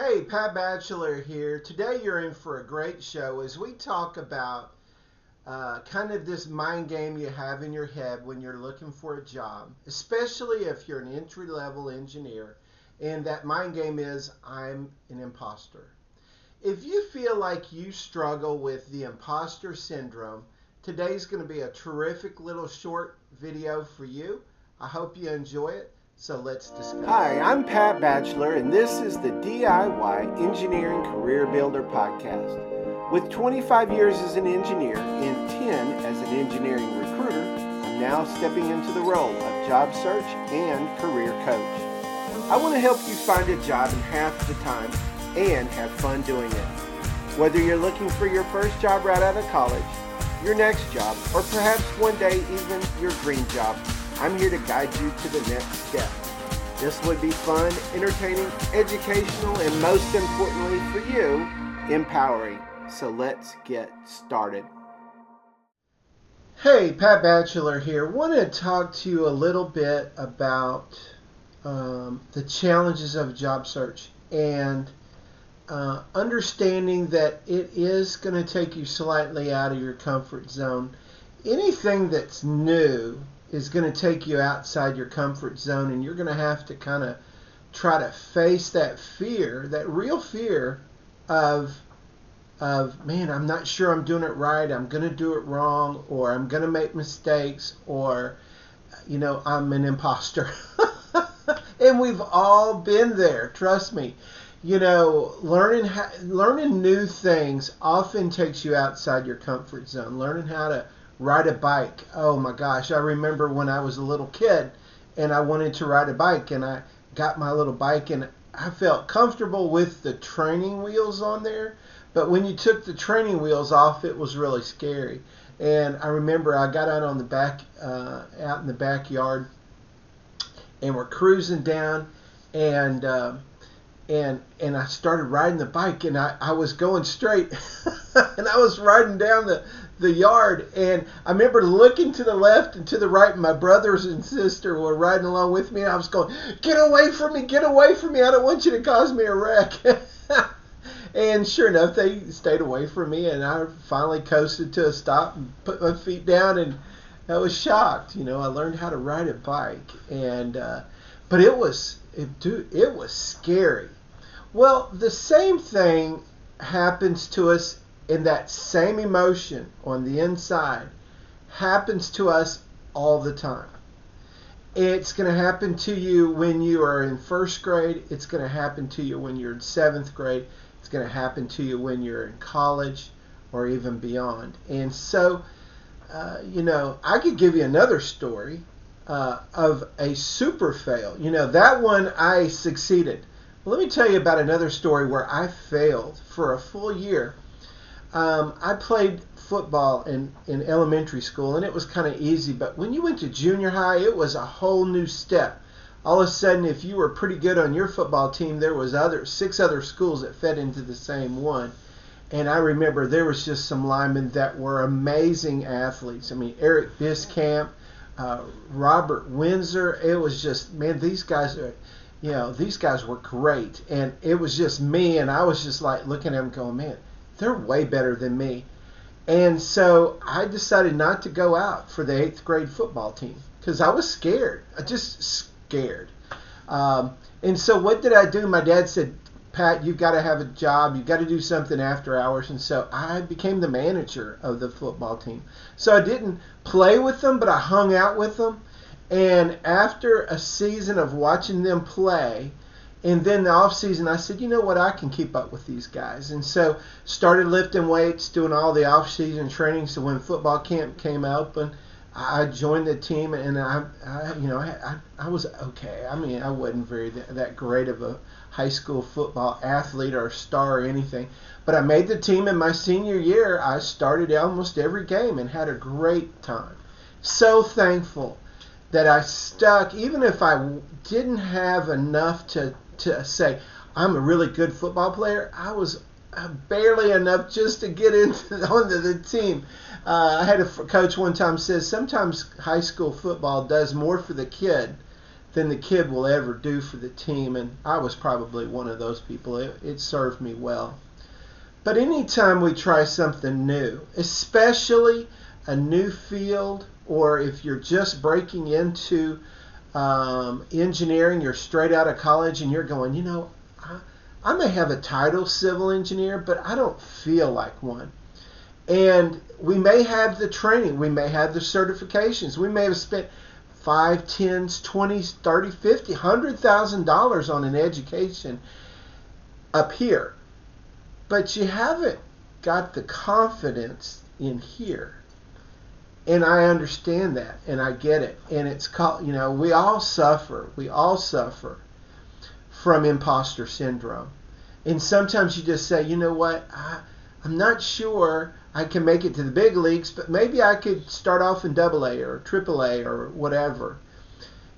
Hey, Pat Batchelor here. Today you're in for a great show as we talk about kind of this mind game you have in your head when you're looking for a job, especially if you're an entry-level engineer, and that mind game is, I'm an imposter. If you feel like you struggle with the imposter syndrome, today's going to be a terrific little short video for you. I hope you enjoy it. So let's discuss. Hi, I'm Pat Batchelor, and this is the DIY Engineering Career Builder Podcast. With 25 years as an engineer and 10 as an engineering recruiter, I'm now stepping into the role of job search and career coach. I want to help you find a job in half the time and have fun doing it. Whether you're looking for your first job right out of college, your next job, or perhaps one day even your dream job, I'm here to guide you to the next step. This would be fun, entertaining, educational, and most importantly for you, empowering. So let's get started. Hey, Pat Batchelor here. Want to talk to you a little bit about the challenges of job search and understanding that it is going to take you slightly out of your comfort zone. Anything that's new is going to take you outside your comfort zone, and you're going to have to kind of try to face that fear, that real fear of man, I'm not sure I'm doing it right, I'm going to do it wrong, or I'm going to make mistakes, or, you know, I'm an imposter. And we've all been there, trust me. You know, learning new things often takes you outside your comfort zone. Learning how to ride a bike. Oh my gosh, I remember when I was a little kid and I wanted to ride a bike, and I got my little bike and I felt comfortable with the training wheels on there, but when you took the training wheels off, it was really scary. And I remember I got out on the back, out in the backyard, and we're cruising down, and I started riding the bike, and I was going straight and I was riding down the yard, and I remember looking to the left and to the right, and my brothers and sister were riding along with me, and I was going, get away from me, I don't want you to cause me a wreck. And sure enough, they stayed away from me, and I finally coasted to a stop and put my feet down, and I was shocked. You know, I learned how to ride a bike, and but it was scary. Well, the same thing happens to us. And that same emotion on the inside happens to us all the time. It's going to happen to you when you are in first grade. It's going to happen to you when you're in seventh grade. It's going to happen to you when you're in college or even beyond. And so, you know, I could give you another story of a super fail. You know, that one I succeeded. Well, let me tell you about another story where I failed for a full year. I played football in elementary school, and it was kind of easy, but when you went to junior high, it was a whole new step. All of a sudden, if you were pretty good on your football team, there was six other schools that fed into the same one. And I remember there was just some linemen that were amazing athletes. I mean, Eric Biscamp, Robert Windsor. It was just, man, these guys were great. And it was just me, and I was just like looking at them going, man, they're way better than me. And so I decided not to go out for the 8th grade football team because I was scared. I just scared. And so what did I do? My dad said, Pat, you've got to have a job. You've got to do something after hours. And so I became the manager of the football team. So I didn't play with them, but I hung out with them. And after a season of watching them play, and then the off season, I said, you know what, I can keep up with these guys. And so started lifting weights, doing all the off season training. So when football camp came open, I joined the team, and I was okay. I mean, I wasn't very that great of a high school football athlete or star or anything, but I made the team. In my senior year, I started almost every game and had a great time. So thankful that I stuck, even if I didn't have enough to say, I'm a really good football player. I was barely enough just to get onto the team. I had a coach one time says, sometimes high school football does more for the kid than the kid will ever do for the team, and I was probably one of those people. It served me well. But anytime we try something new, especially a new field, or if you're just breaking into engineering, you're straight out of college and you're going, you know, I may have a title civil engineer, but I don't feel like one. And we may have the training, we may have the certifications, we may have spent $5, $10, $20, $30, $50, $100,000 on an education up here, but you haven't got the confidence in here. And I understand that, and I get it. And it's called, you know, we all suffer from imposter syndrome. And sometimes you just say, you know what, I'm not sure I can make it to the big leagues, but maybe I could start off in AA or AAA or whatever.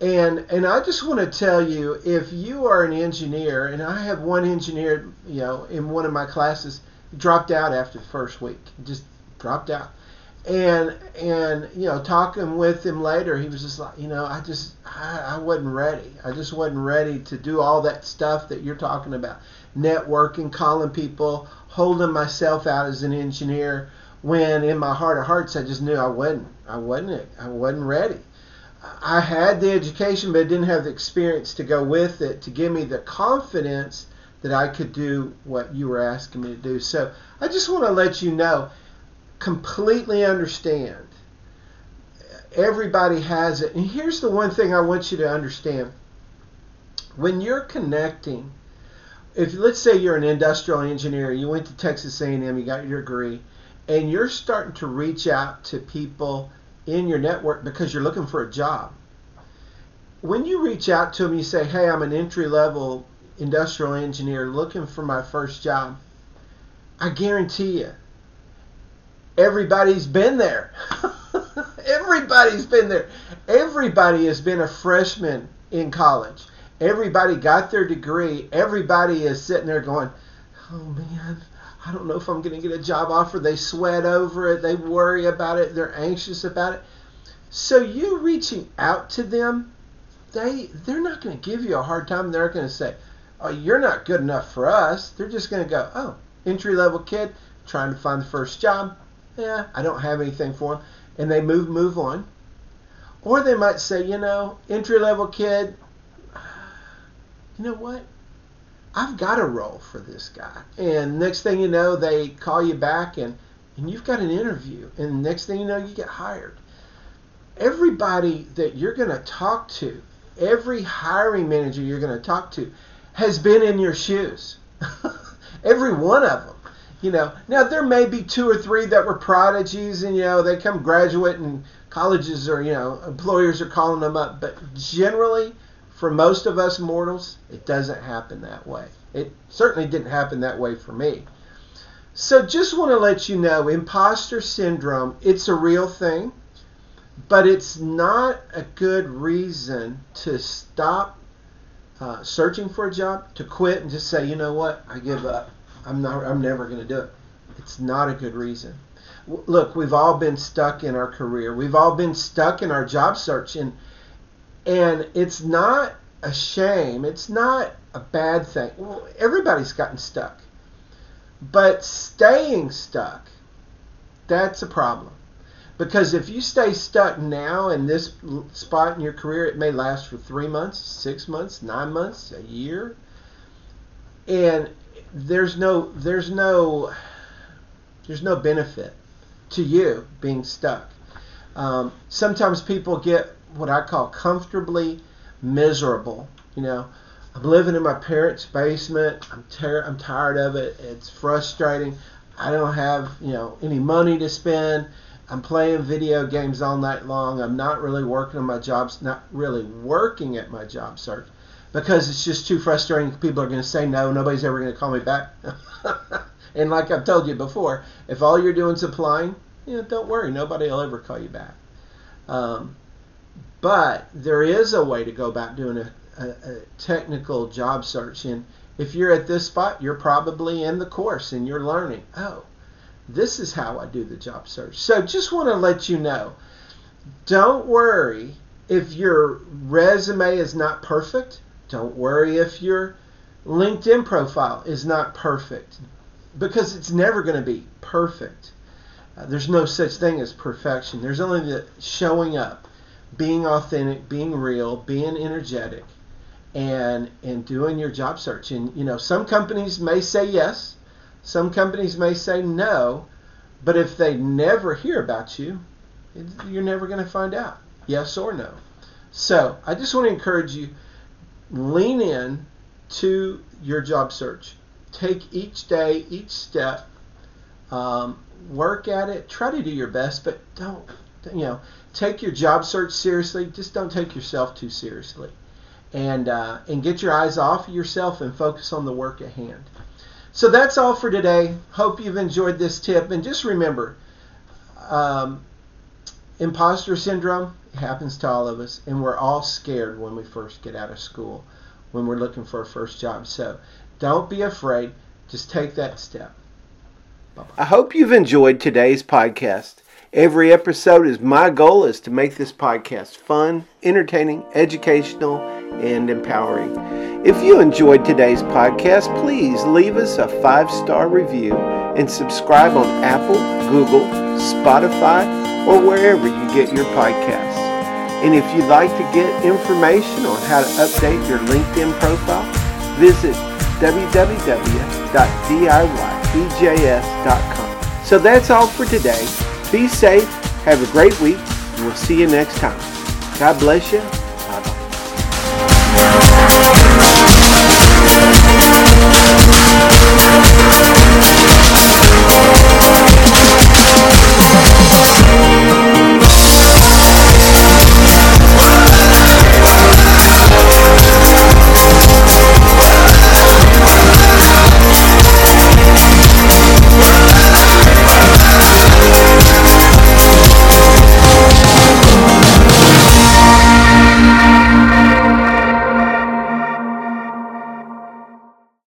And I just want to tell you, if you are an engineer, and I have one engineer, you know, in one of my classes, dropped out after the first week, just dropped out. And you know, talking with him later, he was just like, you know, I wasn't ready. I just wasn't ready to do all that stuff that you're talking about. Networking, calling people, holding myself out as an engineer, when in my heart of hearts, I just knew I wasn't ready. I had the education, but I didn't have the experience to go with it to give me the confidence that I could do what you were asking me to do. So I just want to let you know, completely understand. Everybody has it. And here's the one thing I want you to understand. When you're connecting, if let's say you're an industrial engineer, you went to Texas A&M, you got your degree, and you're starting to reach out to people in your network because you're looking for a job. When you reach out to them, you say, hey, I'm an entry-level industrial engineer looking for my first job. I guarantee you, everybody's been there. Everybody's been there. Everybody has been a freshman in college. Everybody got their degree. Everybody is sitting there going, oh man, I don't know if I'm going to get a job offer. They sweat over it. They worry about it. They're anxious about it. So you reaching out to them, they're not going to give you a hard time. They're going to say, oh, you're not good enough for us. They're just going to go, oh, entry-level kid trying to find the first job. Yeah, I don't have anything for them, and they move on. Or they might say, you know, entry-level kid, you know what? I've got a role for this guy. And next thing you know, they call you back, and you've got an interview. And next thing you know, you get hired. Everybody that you're going to talk to, every hiring manager you're going to talk to, has been in your shoes. Every one of them. You know, now there may be 2 or 3 that were prodigies, and you know, they come graduate and colleges or, you know, employers are calling them up, but generally for most of us mortals, it doesn't happen that way. It certainly didn't happen that way for me. So just want to let you know, imposter syndrome, it's a real thing, but it's not a good reason to stop searching for a job, to quit and just say, you know what, I give up. I'm never going to do it. It's not a good reason. Look, we've all been stuck in our career. We've all been stuck in our job search. And it's not a shame. It's not a bad thing. Well, everybody's gotten stuck. But staying stuck, that's a problem. Because if you stay stuck now in this spot in your career, it may last for 3 months, 6 months, 9 months, a year. And there's no benefit to you being stuck. Sometimes people get what I call comfortably miserable. You know, I'm living in my parents' basement. I'm tired of it. It's frustrating. I don't have, you know, any money to spend. I'm playing video games all night long. I'm not really working on my jobs. Not really working at my job search. Because it's just too frustrating. People are going to say no. Nobody's ever going to call me back. And like I've told you before, if all you're doing is applying, you know, don't worry. Nobody will ever call you back. But there is a way to go about doing a technical job search. And if you're at this spot, you're probably in the course and you're learning, oh, this is how I do the job search. So just want to let you know, don't worry If your resume is not perfect, don't worry if your LinkedIn profile is not perfect, because it's never going to be perfect. There's no such thing as perfection. There's only the showing up, being authentic, being real, being energetic, and doing your job search. And, you know, some companies may say yes, some companies may say no, but if they never hear about you, you're never going to find out, yes or no. So I just want to encourage you, lean in to your job search. Take each day, each step, work at it, try to do your best, but don't, take your job search seriously. Just don't take yourself too seriously. And get your eyes off of yourself and focus on the work at hand. So that's all for today. Hope you've enjoyed this tip. And just remember, imposter syndrome happens to all of us, and we're all scared when we first get out of school, when we're looking for a first job. So don't be afraid. Just take that step. Bye-bye. I hope you've enjoyed today's podcast. Every episode my goal is to make this podcast fun, entertaining, educational, and empowering. If you enjoyed today's podcast, please leave us a 5-star review and subscribe on Apple, Google, Spotify, or wherever you get your podcasts. And if you'd like to get information on how to update your LinkedIn profile, visit www.diyejs.com. So that's all for today. Be safe, have a great week, and we'll see you next time. God bless you.